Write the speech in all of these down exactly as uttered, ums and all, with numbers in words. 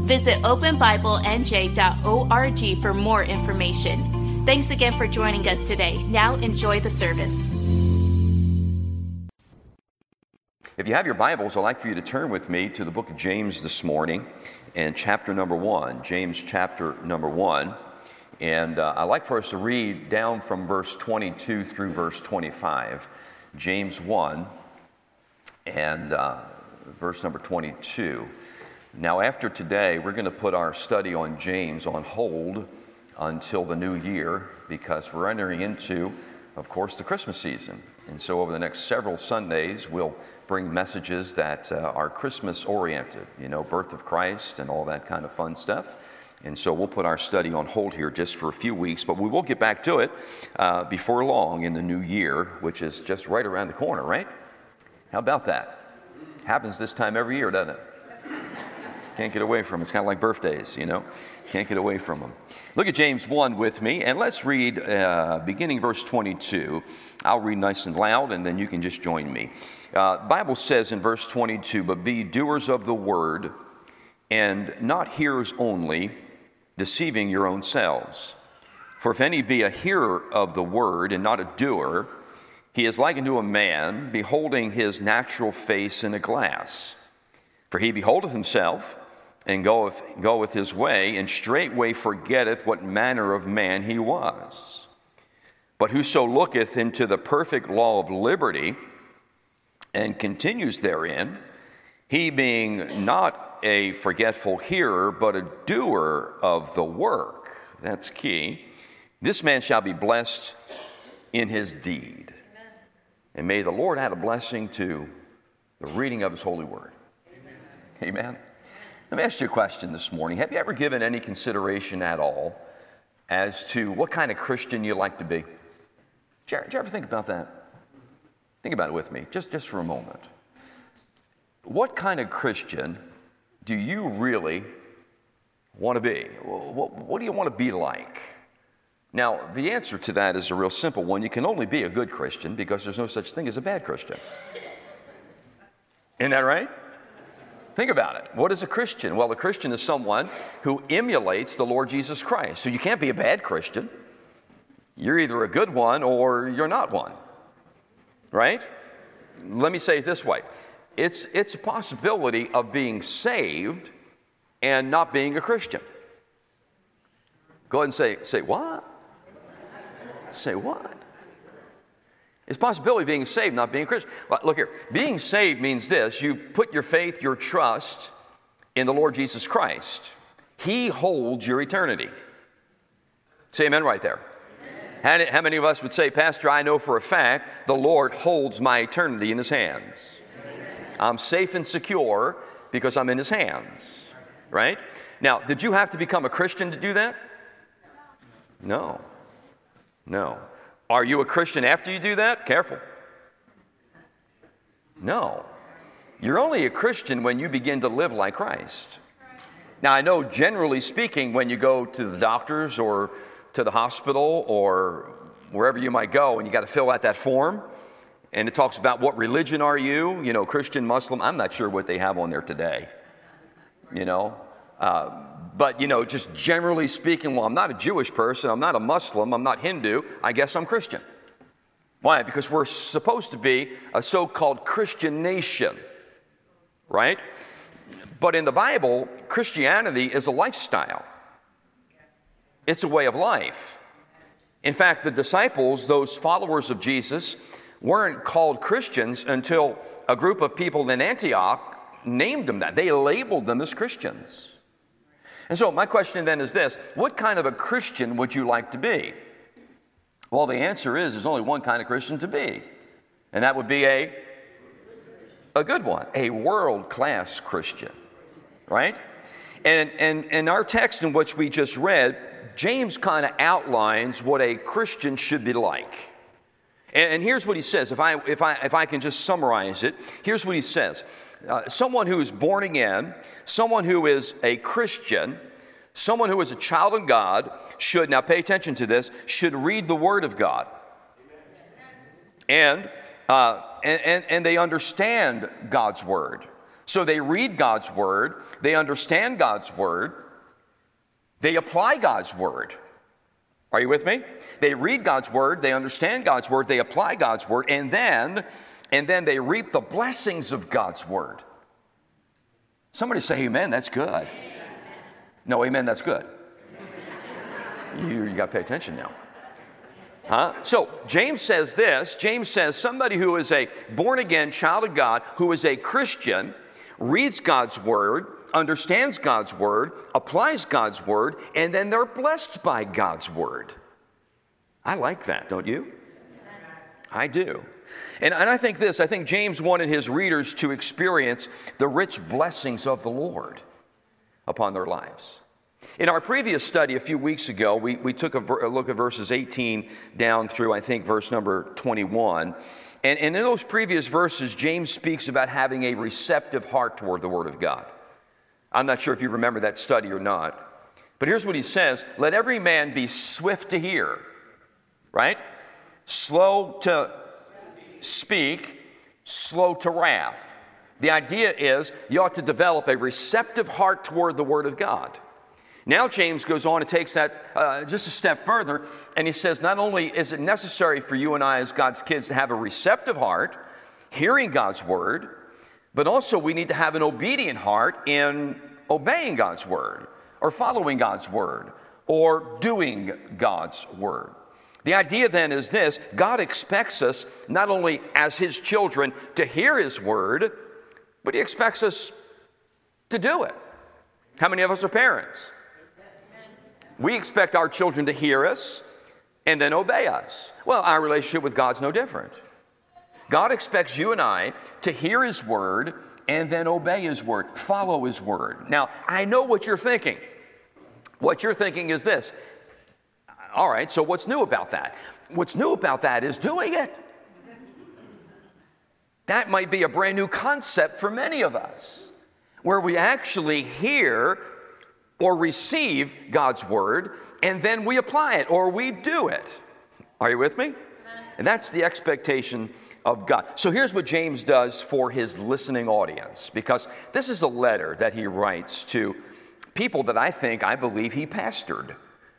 Visit Open Bible N J dot org for more information. Thanks again for joining us today. Now enjoy the service. If you have your Bibles, I'd like for you to turn with me to the book of James this morning and chapter number one, James chapter number one. And uh, I'd like for us to read down from verse twenty-two through verse twenty-five, James one and uh, verse number twenty-two. Now, after today, we're going to put our study on James on hold until the new year because we're entering into, of course, the Christmas season. And so over the next several Sundays, we'll bring messages that uh, are Christmas-oriented, you know, birth of Christ and all that kind of fun stuff. And so we'll put our study on hold here just for a few weeks, but we will get back to it uh, before long in the new year, which is just right around the corner, right? How about that? Happens this time every year, doesn't it? Can't get away from them. It's kind of like birthdays, you know? Can't get away from them. Look at James one with me, and let's read uh, beginning verse twenty-two. I'll read nice and loud, and then you can just join me. Uh, the Bible says in verse twenty-two, "But be doers of the word, and not hearers only, deceiving your own selves. For if any be a hearer of the word, and not a doer, he is like unto a man, beholding his natural face in a glass. For he beholdeth himself, and goeth, goeth his way, and straightway forgetteth what manner of man he was. But whoso looketh into the perfect law of liberty, and continues therein, he being not a forgetful hearer, but a doer of the work," that's key, "this man shall be blessed in his deed." Amen. And may the Lord add a blessing to the reading of his holy word. Amen. Amen. Let me ask you a question this morning. Have you ever given any consideration at all as to what kind of Christian you like to be? Did you, did you ever think about that? Think about it with me, just, just for a moment. What kind of Christian do you really want to be? What, what do you want to be like? Now, the answer to that is a real simple one. You can only be a good Christian because there's no such thing as a bad Christian. Isn't that right? Think about it. What is a Christian? Well, a Christian is someone who emulates the Lord Jesus Christ. So you can't be a bad Christian. You're either a good one or you're not one, right? Let me say it this way. It's, it's a possibility of being saved and not being a Christian. Go ahead and say, say what? Say what? It's a possibility of being saved, not being a Christian. Well, look here. Being saved means this. You put your faith, your trust in the Lord Jesus Christ. He holds your eternity. Say amen right there. Amen. How many of us would say, "Pastor, I know for a fact the Lord holds my eternity in his hands"? Amen. I'm safe and secure because I'm in his hands, right? Now, did you have to become a Christian to do that? No. No. Are you a Christian after you do that? Careful. No. You're only a Christian when you begin to live like Christ. Now, I know generally speaking, when you go to the doctors or to the hospital or wherever you might go and you got to fill out that form and it talks about what religion are you, you know, Christian, Muslim. I'm not sure what they have on there today, you know. Uh, But, you know, just generally speaking, well, I'm not a Jewish person, I'm not a Muslim, I'm not Hindu, I guess I'm Christian. Why? Because we're supposed to be a so-called Christian nation, right? But in the Bible, Christianity is a lifestyle. It's a way of life. In fact, the disciples, those followers of Jesus, weren't called Christians until a group of people in Antioch named them that. They labeled them as Christians. And so my question then is this: what kind of a Christian would you like to be? Well, the answer is there's only one kind of Christian to be, and that would be a, a good one, a world-class Christian, right? And and in our text in which we just read, James kind of outlines what a Christian should be like. And, and here's what he says. If I if I if I can just summarize it, here's what he says. Uh, someone who is born again, someone who is a Christian, someone who is a child of God should, now pay attention to this, should read the Word of God. And, uh, and, and, and they understand God's Word. So they read God's Word, they understand God's Word, they apply God's Word. Are you with me? They read God's Word, they understand God's Word, they apply God's Word, and then... And then they reap the blessings of God's Word. Somebody say, amen, that's good. Amen. No, amen, that's good. You, you got to pay attention now. Huh? So James says this. James says somebody who is a born-again child of God, who is a Christian, reads God's Word, understands God's Word, applies God's Word, and then they're blessed by God's Word. I like that, don't you? I do. And, and I think this, I think James wanted his readers to experience the rich blessings of the Lord upon their lives. In our previous study a few weeks ago, we, we took a, ver, a look at verses eighteen down through, I think, verse number twenty-one. And, and in those previous verses, James speaks about having a receptive heart toward the Word of God. I'm not sure if you remember that study or not. But here's what he says, let every man be swift to hear, right? Slow to speak, slow to wrath. The idea is you ought to develop a receptive heart toward the Word of God. Now James goes on and takes that uh, just a step further, and he says not only is it necessary for you and I as God's kids to have a receptive heart, hearing God's Word, but also we need to have an obedient heart in obeying God's Word, or following God's Word, or doing God's Word. The idea then is this, God expects us not only as His children to hear His Word, but He expects us to do it. How many of us are parents? We expect our children to hear us and then obey us. Well, our relationship with God's no different. God expects you and I to hear His Word and then obey His Word, follow His Word. Now, I know what you're thinking. What you're thinking is this. All right, so what's new about that? What's new about that is doing it. That might be a brand new concept for many of us, where we actually hear or receive God's Word, and then we apply it or we do it. Are you with me? And that's the expectation of God. So here's what James does for his listening audience, because this is a letter that he writes to people that I think, I believe he pastored.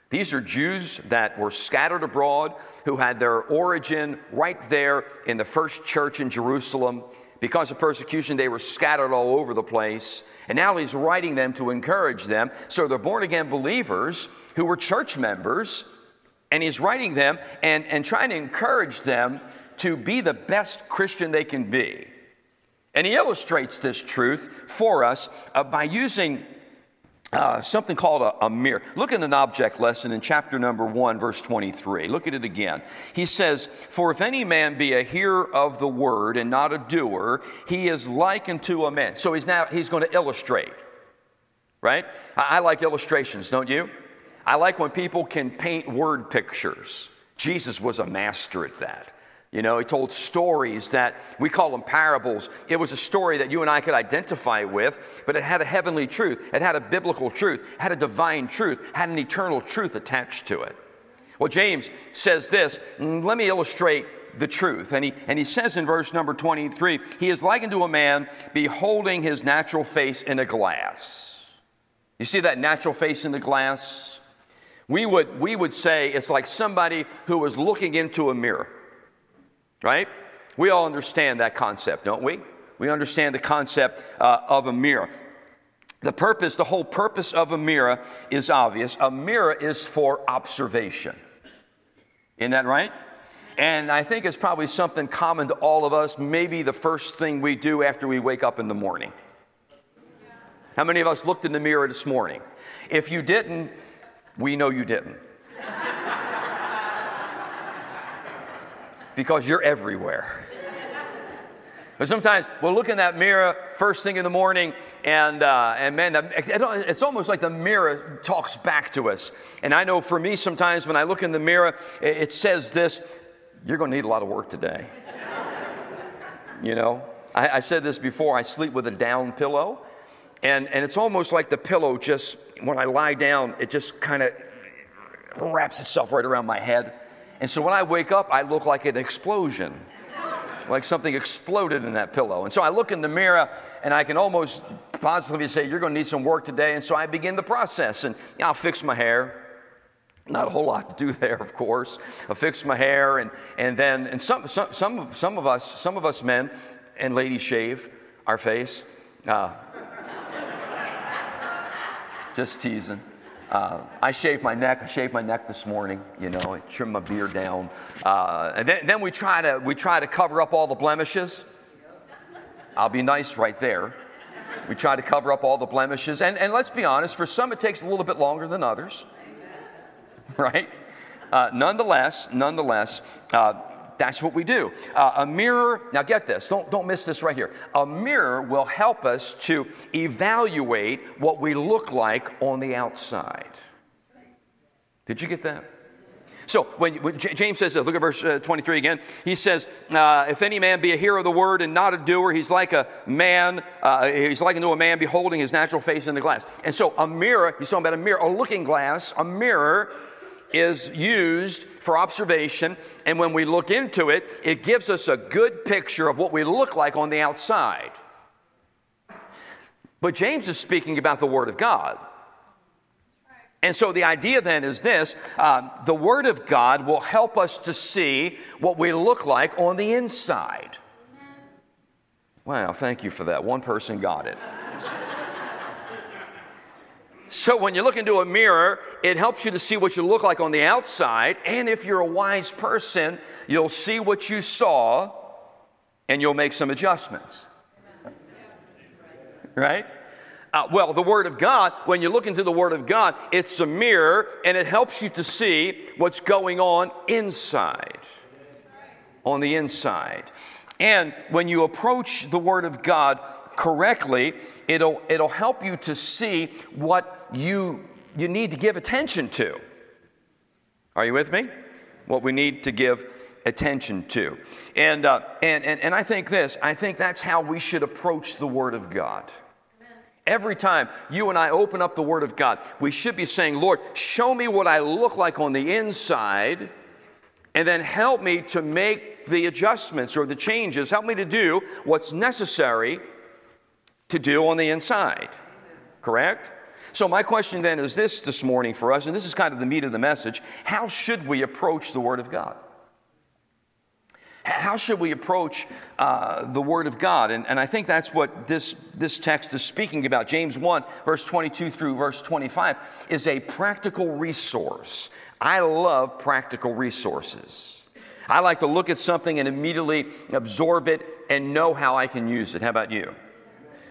These are Jews that were scattered abroad, who had their origin right there in the first church in Jerusalem. Because of persecution, they were scattered all over the place. And now he's writing them to encourage them. So they're born-again believers who were church members, and he's writing them and, and trying to encourage them to be the best Christian they can be. And he illustrates this truth for us uh, by using Uh, something called a, a mirror. Look at an object lesson in chapter number one, verse twenty-three. Look at it again. He says, for if any man be a hearer of the word and not a doer, he is like unto a man. So he's now, he's going to illustrate, right? I, I like illustrations, don't you? I like when people can paint word pictures. Jesus was a master at that. You know, he told stories that, we call them parables. It was a story that you and I could identify with, but it had a heavenly truth. It had a biblical truth, had a divine truth, had an eternal truth attached to it. Well, James says this, let me illustrate the truth. And he, and he says in verse number twenty-three, he is likened to a man beholding his natural face in a glass. You see that natural face in the glass? We would, we would say it's like somebody who was looking into a mirror. Right? We all understand that concept, don't we? We understand the concept uh, of a mirror. The purpose, the whole purpose of a mirror is obvious. A mirror is for observation. Isn't that right? And I think it's probably something common to all of us, maybe the first thing we do after we wake up in the morning. How many of us looked in the mirror this morning? If you didn't, we know you didn't. Because you're everywhere. But sometimes we'll look in that mirror first thing in the morning, and uh, and man, it's almost like the mirror talks back to us. And I know for me, sometimes when I look in the mirror, it says this: "You're going to need a lot of work today." You know, I, I said this before. I sleep with a down pillow, and and it's almost like the pillow just when I lie down, it just kind of wraps itself right around my head. And so when I wake up, I look like an explosion, like something exploded in that pillow. And so I look in the mirror, and I can almost positively say, you're going to need some work today. And so I begin the process, and I'll fix my hair. Not a whole lot to do there, of course. I'll fix my hair, and and then and some some some some of us some of us men and ladies shave our face. Uh, just teasing. Uh, I shaved my neck. I shaved my neck this morning. You know, I trimmed my beard down, uh, and then, then we try to we try to cover up all the blemishes. I'll be nice right there. We try to cover up all the blemishes, and and let's be honest. For some, it takes a little bit longer than others, right? Uh, nonetheless, nonetheless, uh, that's what we do. Uh, a mirror. Now, get this. Don't don't miss this right here. A mirror will help us to evaluate what we look like on the outside. Did you get that? So when, when J- James says, uh, look at verse uh, twenty-three again. He says, uh, "If any man be a hearer of the word and not a doer, he's like a man. Uh, he's like unto a man beholding his natural face in the glass." And so a mirror. He's talking about a mirror, a looking glass, a mirror. Is used for observation, and when we look into it, it gives us a good picture of what we look like on the outside. But James is speaking about the Word of God. And so the idea then is this, uh, the Word of God will help us to see what we look like on the inside. Wow, thank you for that. One person got it. So when you look into a mirror, it helps you to see what you look like on the outside. And if you're a wise person, you'll see what you saw and you'll make some adjustments. Right? Uh, well, the Word of God, when you look into the Word of God, it's a mirror and it helps you to see what's going on inside. On the inside. And when you approach the Word of God correctly, it'll it'll help you to see what you you need to give attention to. Are you with me? What we need to give attention to, and uh, and and and I think this. I think that's how we should approach the Word of God. Amen. Every time you and I open up the Word of God, we should be saying, "Lord, show me what I look like on the inside, and then help me to make the adjustments or the changes. Help me to do what's necessary." To do on the inside, correct? So my question then is this this morning for us, and this is kind of the meat of the message. How should we approach the Word of God? How should we approach uh, the Word of God? And, and I think that's what this, this text is speaking about. James one, verse twenty-two through verse twenty-five is a practical resource. I love practical resources. I like to look at something and immediately absorb it and know how I can use it. How about you?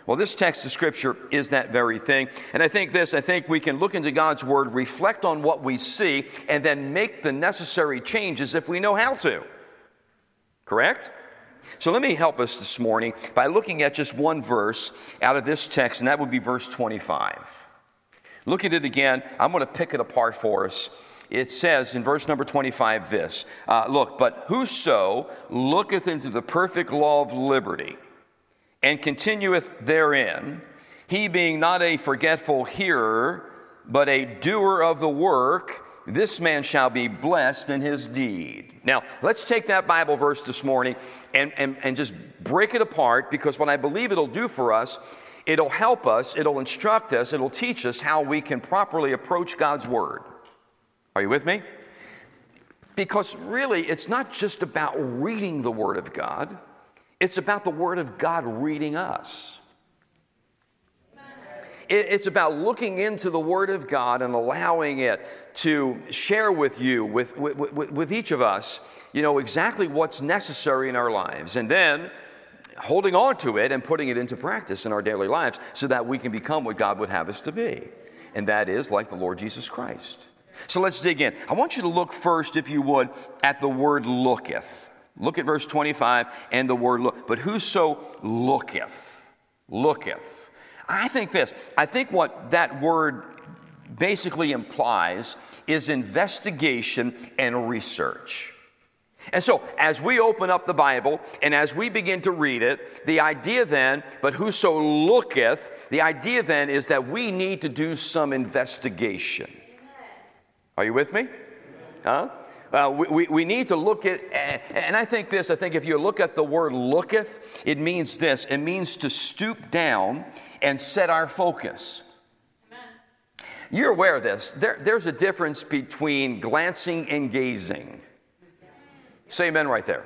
Well, this text of Scripture is that very thing. And I think this, I think we can look into God's Word, reflect on what we see, and then make the necessary changes if we know how to. Correct? So let me help us this morning by looking at just one verse out of this text, and that would be verse twenty-five. Look at it again. I'm going to pick it apart for us. It says in verse number twenty-five this, uh, look, "But whoso looketh into the perfect law of liberty, and continueth therein, he being not a forgetful hearer, but a doer of the work, this man shall be blessed in his deed." Now, let's take that Bible verse this morning and, and, and just break it apart, because what I believe it'll do for us, it'll help us, it'll instruct us, it'll teach us how we can properly approach God's Word. Are you with me? Because really, it's not just about reading the Word of God. It's about the Word of God reading us. It's about looking into the Word of God and allowing it to share with you, with, with, with each of us, you know, exactly what's necessary in our lives. And then holding on to it and putting it into practice in our daily lives so that we can become what God would have us to be. And that is like the Lord Jesus Christ. So let's dig in. I want you to look first, if you would, at the word looketh. Look at verse twenty-five and the word look. But whoso looketh, looketh. I think this, I think what that word basically implies is investigation and research. And so as we open up the Bible and as we begin to read it, the idea then, but whoso looketh, the idea then is that we need to do some investigation. Are you with me? Huh? Uh, we, we, we need to look at, and I think this, I think if you look at the word looketh, it means this. It means to stoop down and set our focus. Amen. You're aware of this. There, there's a difference between glancing and gazing. Say amen right there.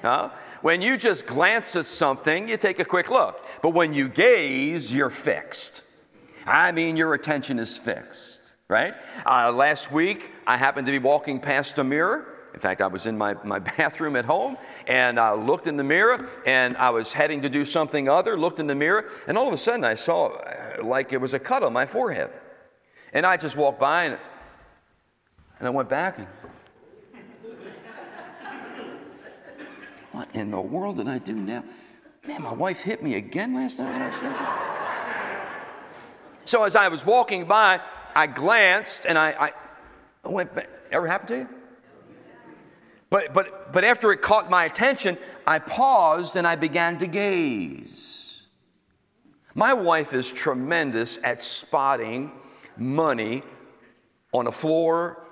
Huh? When you just glance at something, you take a quick look. But when you gaze, you're fixed. I mean, your attention is fixed. Right? Uh, last week, I happened to be walking past a mirror. In fact, I was in my, my bathroom at home, and I looked in the mirror, and I was heading to do something other, looked in the mirror, and all of a sudden I saw uh, like it was a cut on my forehead. And I just walked by, and, and I went back, and what in the world did I do now? Man, my wife hit me again last night when I was sleeping. So as I was walking by, I glanced and I, I went back. Ever happened to you? But but but after it caught my attention, I paused and I began to gaze. My wife is tremendous at spotting money on a floor,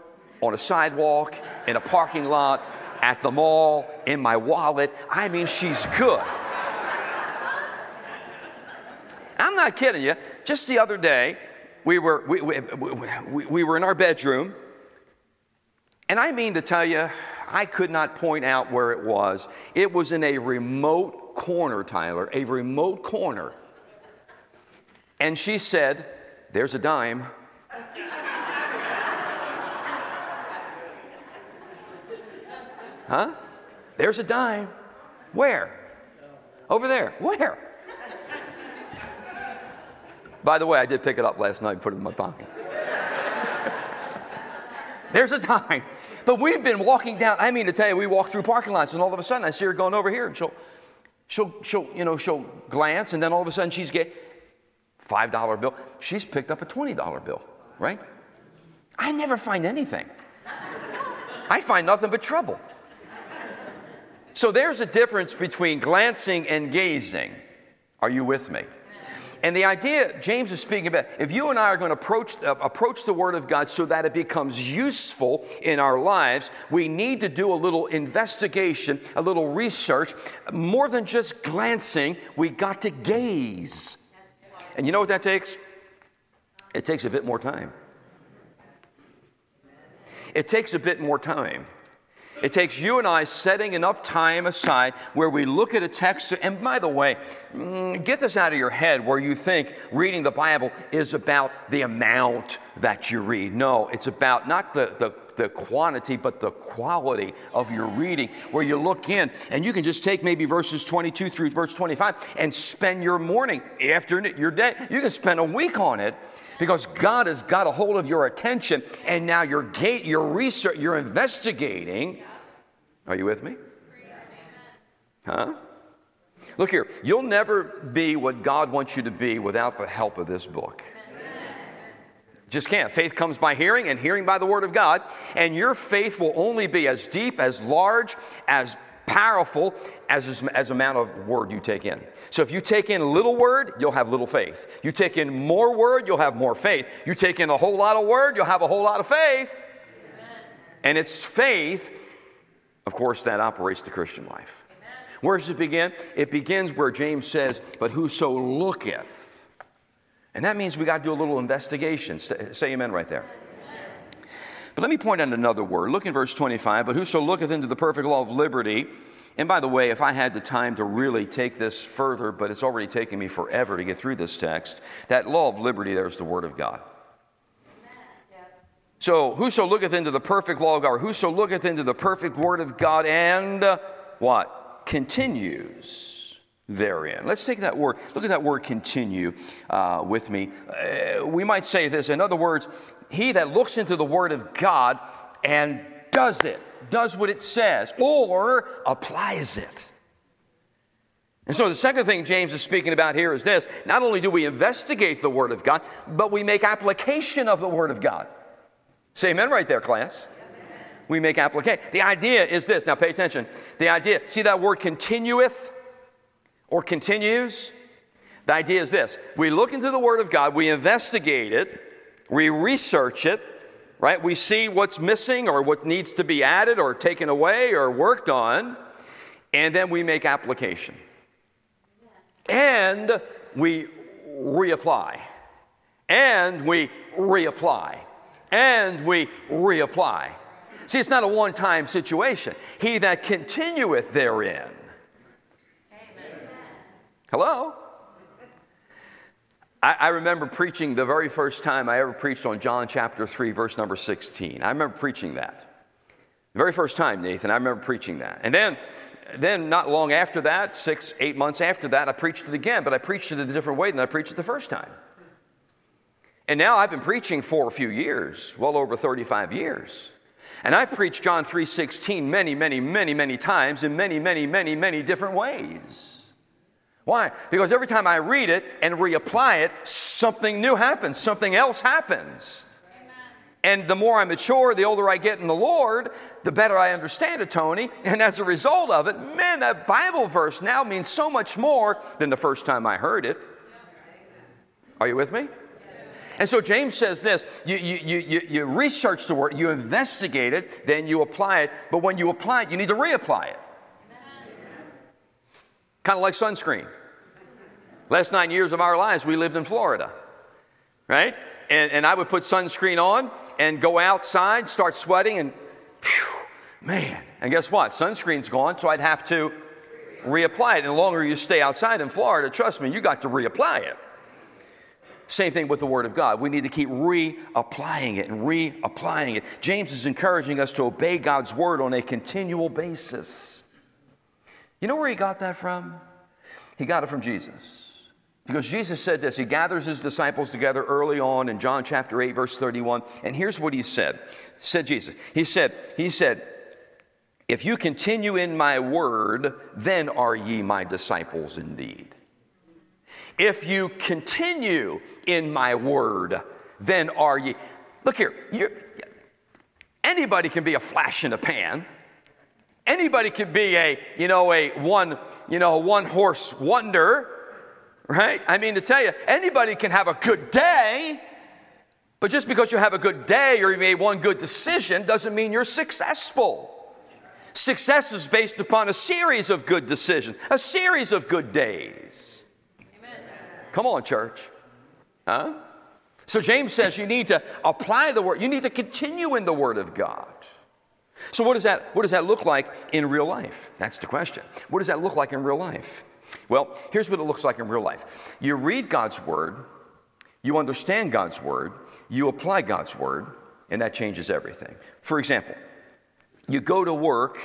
on a sidewalk, in a parking lot, at the mall, in my wallet. I mean, she's good. I'm not kidding you. Just the other day, we were we we, we we were in our bedroom, and I mean to tell you, I could not point out where it was. It was in a remote corner, Tyler, a remote corner. And she said, "There's a dime." Huh? There's a dime. Where? Over there. Where? By the way, I did pick it up last night and put it in my pocket. There's a dime. But we've been walking down. I mean to tell you, we walk through parking lots, and all of a sudden I see her going over here, and she'll, she'll, she'll, you know, she'll glance, and then all of a sudden she's getting five dollar bill. She's picked up a twenty dollar bill, right? I never find anything. I find nothing but trouble. So there's a difference between glancing and gazing. Are you with me? And the idea James is speaking about, if you and I are going to approach, uh, approach the Word of God so that it becomes useful in our lives, we need to do a little investigation, a little research. More than just glancing, we got to gaze. And you know what that takes? It takes a bit more time. It takes a bit more time. It takes you and I setting enough time aside where we look at a text. And by the way, get this out of your head where you think reading the Bible is about the amount that you read. No, it's about not the, the, the quantity, but the quality of your reading, where you look in and you can just take maybe verses twenty-two through verse twenty-five and spend your morning, afternoon, your day. You can spend a week on it. Because God has got a hold of your attention, and now your gate, your research, you're investigating. Are you with me? Huh? Look here. You'll never be what God wants you to be without the help of this book. Just can't. Faith comes by hearing, and hearing by the Word of God. And your faith will only be as deep, as large, as powerful as as amount of word you take in. So if you take in little word, you'll have little faith. You take in more word, you'll have more faith. You take in a whole lot of word, you'll have a whole lot of faith. Amen. And it's faith, of course, that operates the Christian life. Amen. Where does it begin? It begins where James says, "But whoso looketh." And that means we got to do a little investigation. Say amen right there. But let me point out another word. Look in verse twenty-five. But whoso looketh into the perfect law of liberty. And by the way, if I had the time to really take this further, but it's already taken me forever to get through this text, that law of liberty, there's the Word of God. Yes. So whoso looketh into the perfect law of God, or whoso looketh into the perfect Word of God and uh, what? Continues therein. Let's take that word. Look at that word continue uh, with me. Uh, we might say this. In other words, he that looks into the Word of God and does it. does what it says or applies it. And so the second thing James is speaking about here is this. Not only do we investigate the Word of God, but we make application of the Word of God. Say amen right there, class. Amen. We make application. The idea is this. Now pay attention. The idea, see that word continueth or continues? The idea is this. We look into the Word of God. We investigate it. We research it. Right? We see what's missing or what needs to be added or taken away or worked on. And then we make application. And we reapply, and we reapply, and we reapply. See, it's not a one-time situation. He that continueth therein. Amen. Hello? I, I remember preaching the very first time I ever preached on John chapter three, verse number sixteen. I remember preaching that. The very first time, Nathan, I remember preaching that. And then... Then not long after that, six, eight months after that, I preached it again, but I preached it a different way than I preached it the first time. And now I've been preaching for a few years, well over thirty-five years. And I've preached John three sixteen many, many, many, many times in many, many, many, many different ways. Why? Because every time I read it and reapply it, something new happens, something else happens. And the more I mature, the older I get in the Lord, the better I understand it, Tony. And as a result of it, man, that Bible verse now means so much more than the first time I heard it. Are you with me? And so James says this, you, you, you, you research the Word, you investigate it, then you apply it. But when you apply it, you need to reapply it. Kind of like sunscreen. Last nine years of our lives, we lived in Florida, right? And, and I would put sunscreen on and go outside, start sweating, and whew, man. And guess what? Sunscreen's gone, so I'd have to reapply it. And the longer you stay outside in Florida, trust me, you got to reapply it. Same thing with the Word of God. We need to keep reapplying it and reapplying it. James is encouraging us to obey God's Word on a continual basis. You know where he got that from? He got it from Jesus. Because Jesus said this, he gathers his disciples together early on in John chapter eight, verse thirty-one. And here's what he said, said Jesus. He said, he said, if you continue in my word, then are ye my disciples indeed. If you continue in my word, then are ye. Look here, you're, anybody can be a flash in a pan. Anybody can be a, you know, a one, you know, one horse wonder. Right? I mean, to tell you, anybody can have a good day, but just because you have a good day or you made one good decision doesn't mean you're successful. Success is based upon a series of good decisions, a series of good days. Amen. Come on, church. Huh? So James says you need to apply the Word. You need to continue in the Word of God. So what does that, what does that look like in real life? That's the question. What does that look like in real life? Well, here's what it looks like in real life. You read God's Word, you understand God's Word, you apply God's Word, and that changes everything. For example, you go to work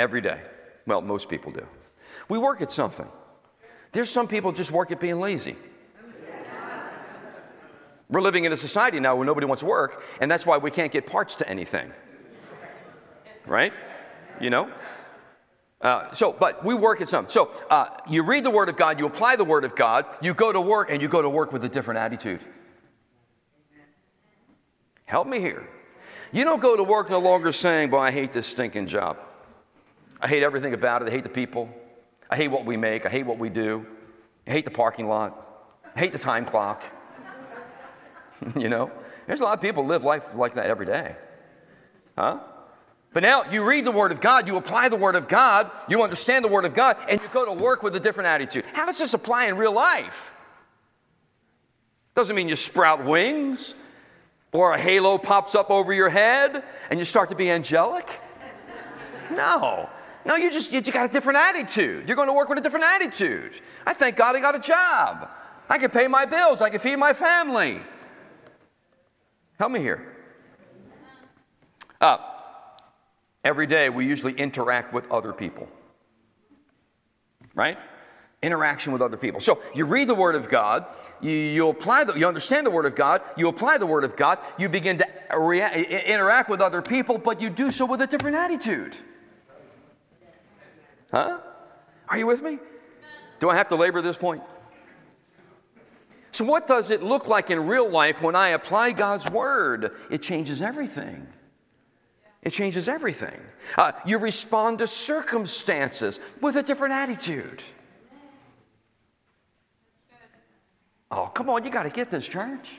every day. Well, most people do. We work at something. There's some people just work at being lazy. We're living in a society now where nobody wants to work, and that's why we can't get parts to anything. Right? You know? Uh, so, but we work at something. So, uh, you read the Word of God, you apply the Word of God, you go to work, and you go to work with a different attitude. Help me here. You don't go to work no longer saying, boy, I hate this stinking job. I hate everything about it. I hate the people. I hate what we make. I hate what we do. I hate the parking lot. I hate the time clock. You know? There's a lot of people who live life like that every day. Huh? But now you read the Word of God, you apply the Word of God, you understand the Word of God, and you go to work with a different attitude. How does this apply in real life? Doesn't mean you sprout wings or a halo pops up over your head and you start to be angelic. No. No, you just you got a different attitude. You're going to work with a different attitude. I thank God I got a job. I can pay my bills. I can feed my family. Help me here. Uh Every day, we usually interact with other people, right? interaction with other people. So you read the Word of God, you, you apply, the, you understand the Word of God, you apply the Word of God, you begin to rea- interact with other people, but you do so with a different attitude. Huh? Are you with me? Do I have to labor this point? So what does it look like in real life when I apply God's Word? It changes everything. It changes everything. Uh, you respond to circumstances with a different attitude. Oh, come on, you got to get this, church.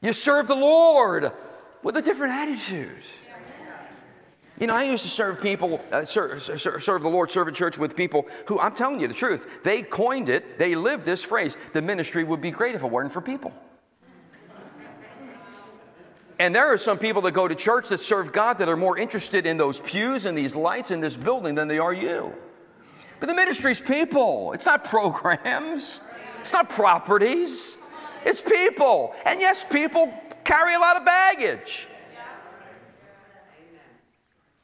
You serve the Lord with a different attitude. You know, I used to serve people, uh, serve, serve, serve the Lord, serve at church with people who, I'm telling you the truth, they coined it, they lived this phrase, the ministry would be great if it weren't for people. And there are some people that go to church that serve God that are more interested in those pews and these lights in this building than they are you. But the ministry's people. It's not programs. It's not properties. It's people. And yes, people carry a lot of baggage.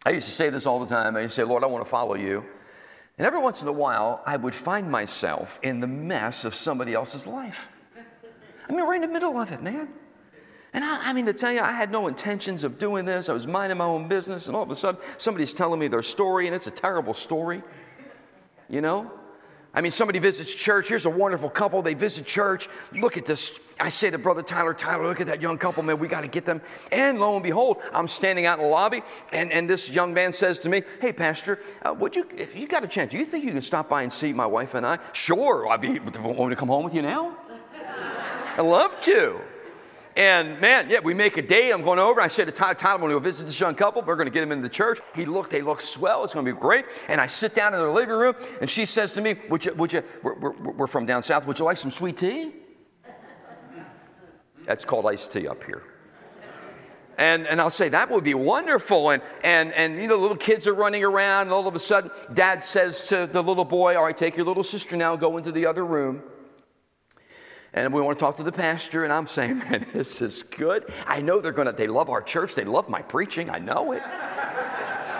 I used to say this all the time. I used to say, Lord, I want to follow you. And every once in a while, I would find myself in the mess of somebody else's life. I mean, right in the middle of it, man. And I, I mean, to tell you, I had no intentions of doing this. I was minding my own business, and all of a sudden, somebody's telling me their story, and it's a terrible story, you know? I mean, somebody visits church. Here's a wonderful couple. They visit church. Look at this. I say to Brother Tyler, Tyler, look at that young couple, man. We got to get them. And lo and behold, I'm standing out in the lobby, and, and this young man says to me, hey, Pastor, uh, would you, if you got a chance, do you think you could stop by and see my wife and I? Sure. I'd be, want me to come home with you now? I'd love to. And, man, yeah, we make a date. I'm going over. I said to Tyler, Tyler, I'm going to go visit this young couple. We're going to get them into the church. He looked. They look swell. It's going to be great. And I sit down in their living room, and she says to me, would you, would you, we're, we're, we're from down south. Would you like some sweet tea? That's called iced tea up here. And and I'll say, that would be wonderful. And, and, and you know, little kids are running around, and all of a sudden, Dad says to the little boy, all right, take your little sister now, go into the other room. And we want to talk to the pastor, and I'm saying, man, this is good. I know they're going to, they love our church. They love my preaching. I know it.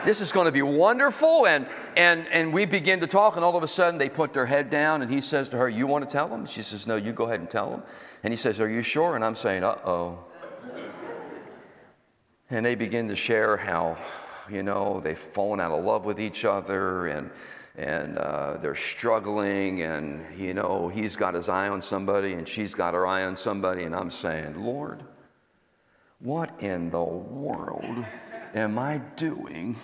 This is going to be wonderful. And and and we begin to talk, and all of a sudden they put their head down, and he says to her, you want to tell them? She says, no, you go ahead and tell them. And he says, are you sure? And I'm saying, uh-oh. And they begin to share how, you know, they've fallen out of love with each other, and and uh, they're struggling, and, you know, he's got his eye on somebody, and she's got her eye on somebody, and I'm saying, Lord, what in the world am I doing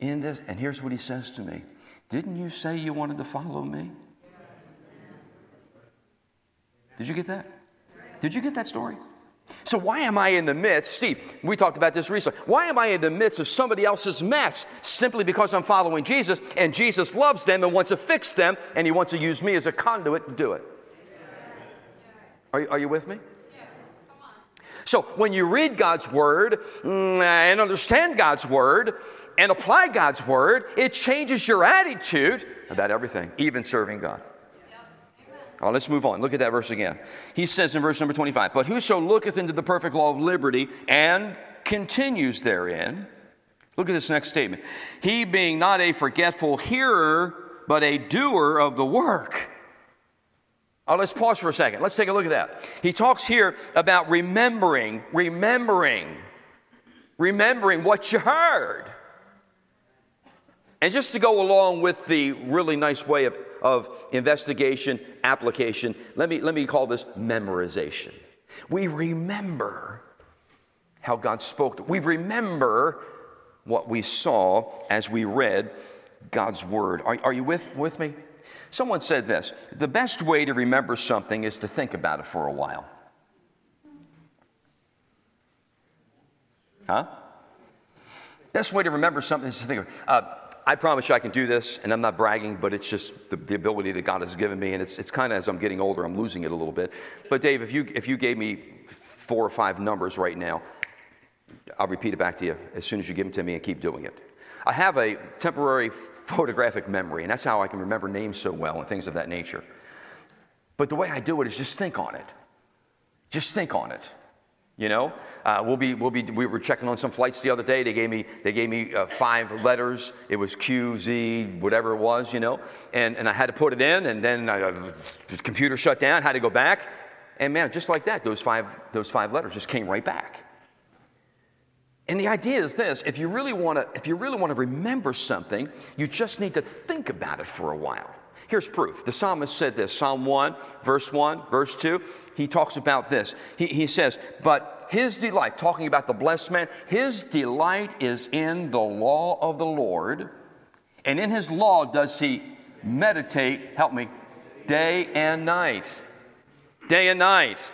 in this? And here's what he says to me, didn't you say you wanted to follow me? Did you get that? Did you get that story? So why am I in the midst, Steve, we talked about this recently, why am I in the midst of somebody else's mess? Simply because I'm following Jesus, and Jesus loves them and wants to fix them, and he wants to use me as a conduit to do it. Are, are you with me? So when you read God's Word and understand God's Word and apply God's Word, it changes your attitude about everything, even serving God. All right, let's move on. Look at that verse again. He says in verse number twenty-five, but whoso looketh into the perfect law of liberty and continues therein. Look at this next statement. He being not a forgetful hearer, but a doer of the work. Oh, let's pause for a second. Let's take a look at that. He talks here about remembering, remembering, remembering what you heard. And just to go along with the really nice way of of investigation, application, let me let me call this memorization. We remember how God spoke to us. We remember what we saw as we read God's Word. Are, are you with, with me? Someone said this, the best way to remember something is to think about it for a while. Huh? Best way to remember something is to think about it. Uh, I promise you I can do this, and I'm not bragging, but it's just the, the ability that God has given me, and it's it's kind of as I'm getting older, I'm losing it a little bit. But Dave, if you if you gave me four or five numbers right now, I'll repeat it back to you as soon as you give them to me and keep doing it. I have a temporary photographic memory, and that's how I can remember names so well and things of that nature. But the way I do it is just think on it. Just think on it. You know, uh, we'll be we'll be we were checking on some flights the other day. They gave me they gave me uh, five letters. It was Q, Z, whatever it was. You know, and and I had to put it in, and then I, uh, the computer shut down. Had to go back, and man, just like that, those five those five letters just came right back. And the idea is this: if you really want to if you really want to remember something, you just need to think about it for a while. Here's proof. The psalmist said this, Psalm one, verse one, verse two. He talks about this. He, he says, but his delight, talking about the blessed man, his delight is in the law of the Lord, and in his law does he meditate, help me, day and night. Day and night.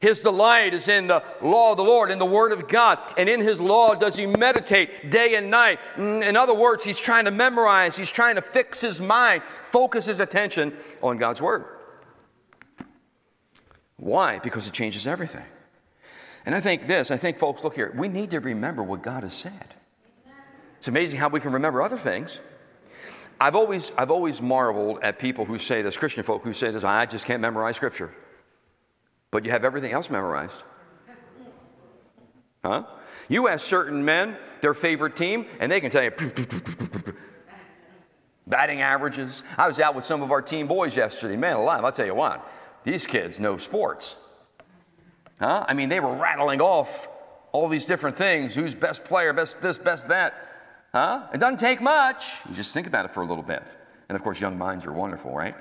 His delight is in the law of the Lord, in the Word of God, and in his law does he meditate day and night. In other words, he's trying to memorize, he's trying to fix his mind, focus his attention on God's Word. Why? Because it changes everything. And I think this, I think, folks, look here, we need to remember what God has said. It's amazing how we can remember other things. I've always, I've always marveled at people who say this, Christian folk who say this, I just can't memorize Scripture. But you have everything else memorized. Huh? You ask certain men their favorite team, and they can tell you batting averages. I was out with some of our team boys yesterday. Man alive, I'll tell you what, these kids know sports. Huh? I mean, they were rattling off all these different things, who's best player, best this, best that. Huh? It doesn't take much. You just think about it for a little bit. And, of course, young minds are wonderful, right?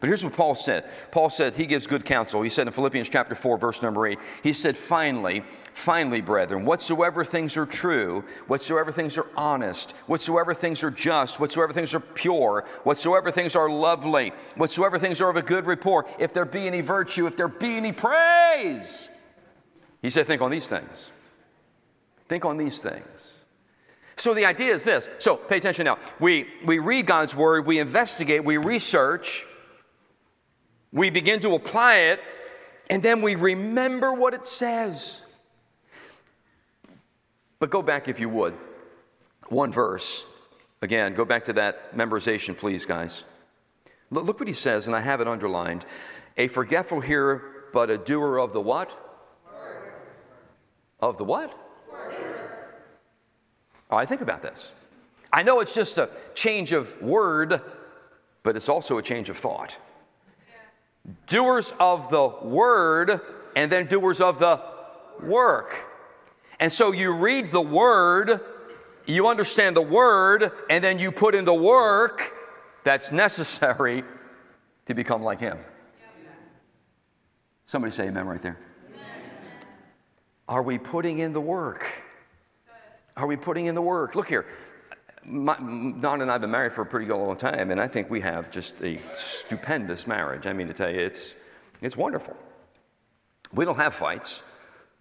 But here's what Paul said. Paul said, he gives good counsel. He said in Philippians chapter four, verse number eight, he said, finally, finally, brethren, whatsoever things are true, whatsoever things are honest, whatsoever things are just, whatsoever things are pure, whatsoever things are lovely, whatsoever things are of a good report, if there be any virtue, if there be any praise. He said, think on these things. Think on these things. So the idea is this. So pay attention now. We, we read God's word, we investigate, we research. We begin to apply it, and then we remember what it says. But go back, if you would, one verse. Again, go back to that memorization, please, guys. Look, look what he says, and I have it underlined. A forgetful hearer, but a doer of the what? Word. Of the what? Word. All right, think about this. I know it's just a change of word, but it's also a change of thought. Doers of the word, and then doers of the work. And so you read the word, you understand the word, and then you put in the work that's necessary to become like him. Somebody say amen right there. Amen. Are we putting in the work? Are we putting in the work? Look here. My, Don and I have been married for a pretty good long time, and I think we have just a stupendous marriage. I mean, to tell you, it's it's wonderful. We don't have fights.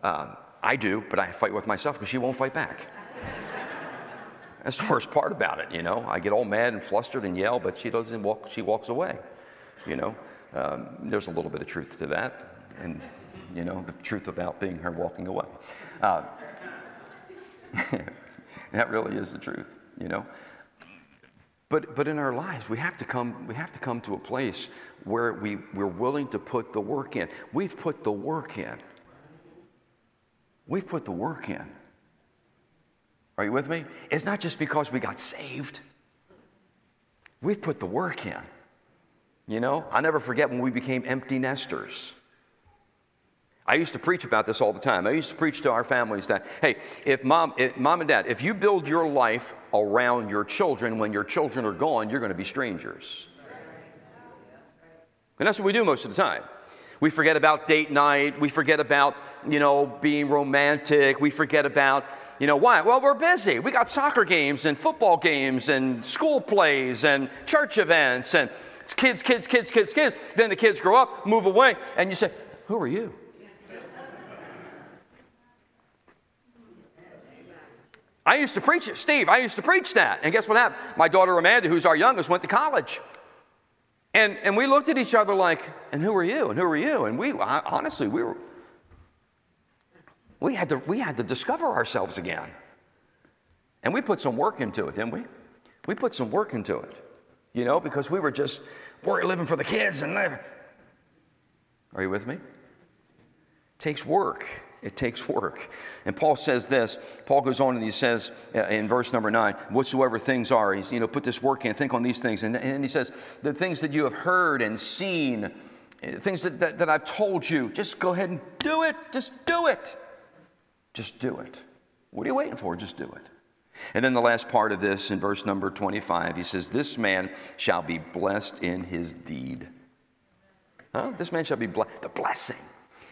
Uh, I do, but I fight with myself because she won't fight back. That's the worst part about it, you know. I get all mad and flustered and yell, but she doesn't walk. She walks away, you know. Um, there's a little bit of truth to that, and you know, the truth about being her walking away. Uh, that really is the truth. You know, but but in our lives, we have to come. We have to come to a place where we we're willing to put the work in. We've put the work in. We've put the work in. Are you with me? It's not just because we got saved. We've put the work in. You know, I'll never forget when we became empty nesters. I used to preach about this all the time. I used to preach to our families that, hey, if mom, if mom and dad, if you build your life around your children, when your children are gone, you're going to be strangers. And that's what we do most of the time. We forget about date night. We forget about, you know, being romantic. We forget about, you know, why? Well, we're busy. We got soccer games and football games and school plays and church events and it's kids, kids, kids, kids, kids. Then the kids grow up, move away, and you say, who are you? I used to preach it, Steve, I used to preach that. And guess what happened? My daughter Amanda, who's our youngest, went to college. And and we looked at each other like, and who are you? And who are you? And we, I, honestly, we were, we had to, we had to discover ourselves again. And we put some work into it, didn't we? We put some work into it, you know, because we were just, we're living for the kids and living. Are you with me? It takes work. It takes work. And Paul says this. Paul goes on and he says in verse number nine, whatsoever things are, he's, you know, put this work in, think on these things. And, and he says, the things that you have heard and seen, things that, that, that I've told you, just go ahead and do it. Just do it. Just do it. What are you waiting for? Just do it. And then the last part of this in verse number twenty-five, he says, this man shall be blessed in his deed. Huh? This man shall be blessed. The blessing.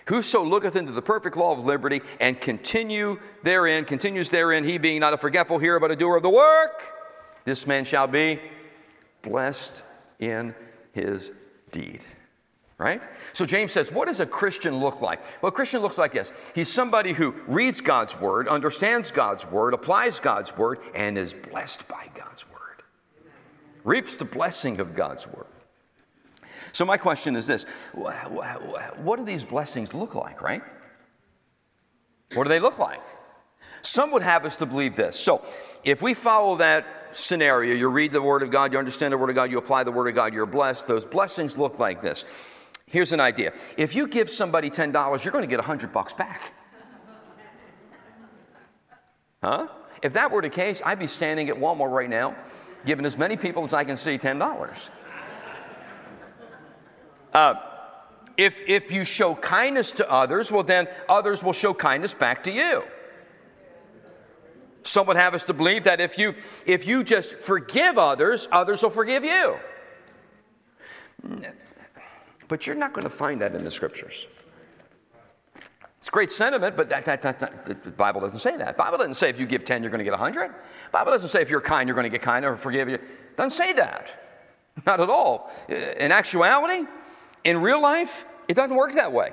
Whoso looketh into the perfect law of liberty and continue therein, continues therein, he being not a forgetful hearer, but a doer of the work, this man shall be blessed in his deed. Right? So James says, what does a Christian look like? Well, a Christian looks like this. He's somebody who reads God's word, understands God's word, applies God's word, and is blessed by God's word. Reaps the blessing of God's word. So my question is this, what do these blessings look like, right? What do they look like? Some would have us to believe this. So if we follow that scenario, you read the Word of God, you understand the Word of God, you apply the Word of God, you're blessed. Those blessings look like this. Here's an idea. If you give somebody ten dollars, you're going to get one hundred bucks back. Huh? If that were the case, I'd be standing at Walmart right now, giving as many people as I can see ten dollars. Uh, if, if you show kindness to others, well, then others will show kindness back to you. Some would have us to believe that if you, if you just forgive others, others will forgive you. But you're not going to find that in the Scriptures. It's a great sentiment, but that, that, that, that, the Bible doesn't say that. The Bible doesn't say if you give ten, you're going to get one hundred. The Bible doesn't say if you're kind, you're going to get kind or forgive you. It doesn't say that. Not at all. In actuality, in real life, it doesn't work that way.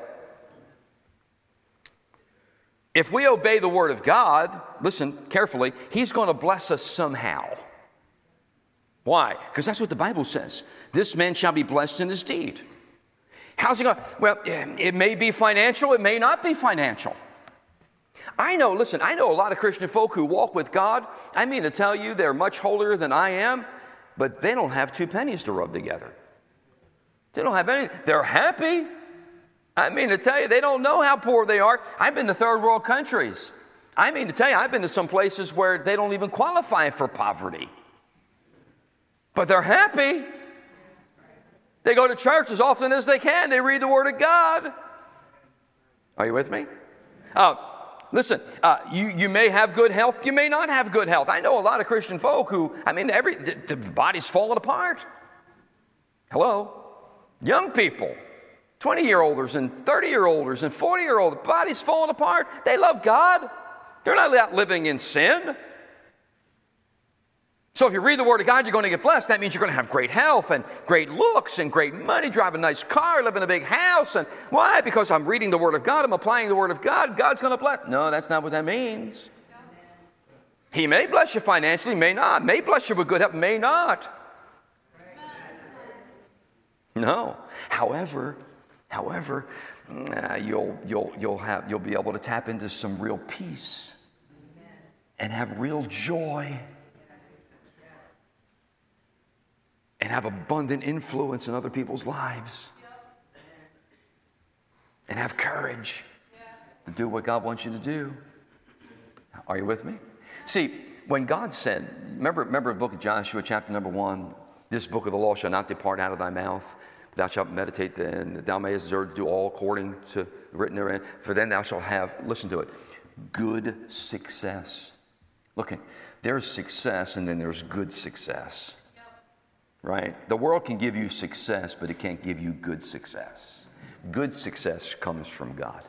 If we obey the Word of God, listen carefully, He's going to bless us somehow. Why? Because that's what the Bible says. This man shall be blessed in his deed. How's he going to? Well, it may be financial, it may not be financial. I know, listen, I know a lot of Christian folk who walk with God. I mean to tell you, they're much holier than I am, but they don't have two pennies to rub together. They don't have any. They're happy. I mean to tell you, they don't know how poor they are. I've been to third world countries. I mean to tell you, I've been to some places where they don't even qualify for poverty. But they're happy. They go to church as often as they can. They read the Word of God. Are you with me? Uh, listen, uh, you, you may have good health. You may not have good health. I know a lot of Christian folk who, I mean, every the, the body's falling apart. Hello? Young people, twenty-year-olders and thirty-year-olders and forty-year-olds, the body's falling apart. They love God. They're not out living in sin. So if you read the Word of God, you're going to get blessed. That means you're going to have great health and great looks and great money, drive a nice car, live in a big house. And why? Because I'm reading the Word of God. I'm applying the Word of God. God's going to bless. No, that's not what that means. He may bless you financially, may not. May bless you with good health, may not. No. However, however, uh, you'll you'll you'll have you'll be able to tap into some real peace and have real joy and have abundant influence in other people's lives and have courage to do what God wants you to do. Are you with me? See, when God said, remember remember the book of Joshua, chapter number one. This book of the law shall not depart out of thy mouth. Thou shalt meditate therein, that thou mayest observe to do all according to written therein. For then thou shalt have, listen to it, good success. Look, there's success and then there's good success. Right? The world can give you success, but it can't give you good success. Good success comes from God.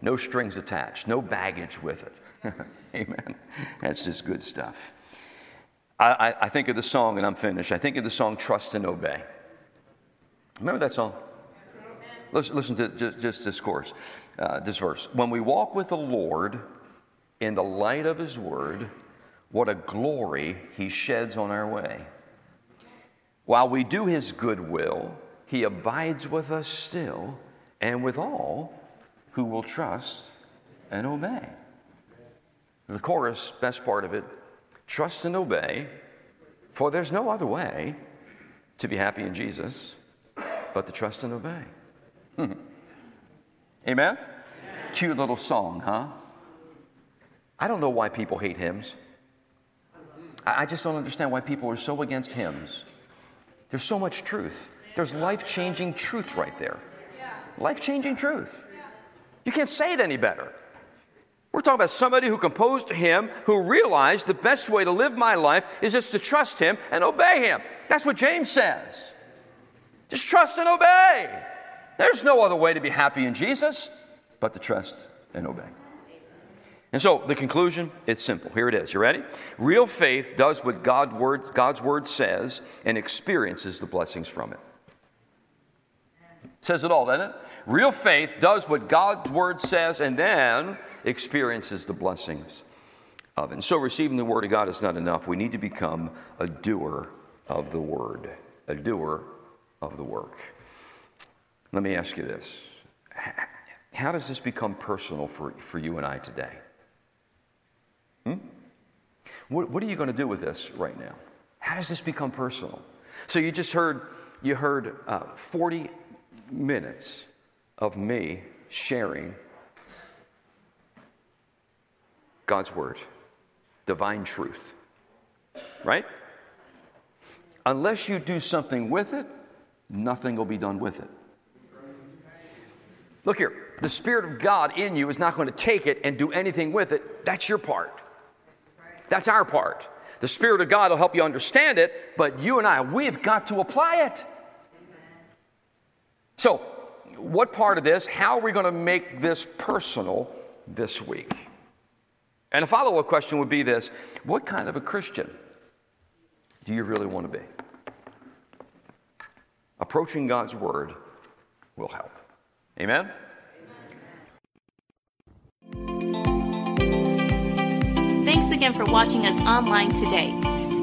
No strings attached, no baggage with it. Amen. That's just good stuff. I, I think of the song, and I'm finished. I think of the song, Trust and Obey. Remember that song? Listen, listen to just, just this chorus, uh, this verse. When we walk with the Lord in the light of His Word, what a glory He sheds on our way. While we do His good will, He abides with us still and with all who will trust and obey. The chorus, best part of it, trust and obey, for there's no other way to be happy in Jesus but to trust and obey. Amen? Amen? cute little song, huh? I don't know why people hate hymns. I just don't understand why people are so against hymns. There's so much truth. There's life-changing truth right there. Life-changing truth. You can't say it any better. We're talking about somebody who composed a hymn, who realized the best way to live my life is just to trust him and obey him. That's what James says. Just trust and obey. There's no other way to be happy in Jesus but to trust and obey. And so the conclusion, it's simple. Here it is. You ready? Real faith does what God word, God's Word says and experiences the blessings from it. It says it all, doesn't it? Real faith does what God's Word says and then experiences the blessings of it. And so receiving the Word of God is not enough. We need to become a doer of the Word. A doer of the work. Let me ask you this. How does this become personal for, for you and I today? Hmm? What, what are you going to do with this right now? How does this become personal? So you just heard, you heard uh, forty minutes of me sharing God's Word, divine truth, right? Unless you do something with it, nothing will be done with it. Look here, the Spirit of God in you is not going to take it and do anything with it. That's your part. That's our part. The Spirit of God will help you understand it, but you and I, we've got to apply it. So, what part of this, how are we going to make this personal this week? And a follow-up question would be this: what kind of a Christian do you really want to be? Approaching God's Word will help. Amen? Amen? Thanks again for watching us online today.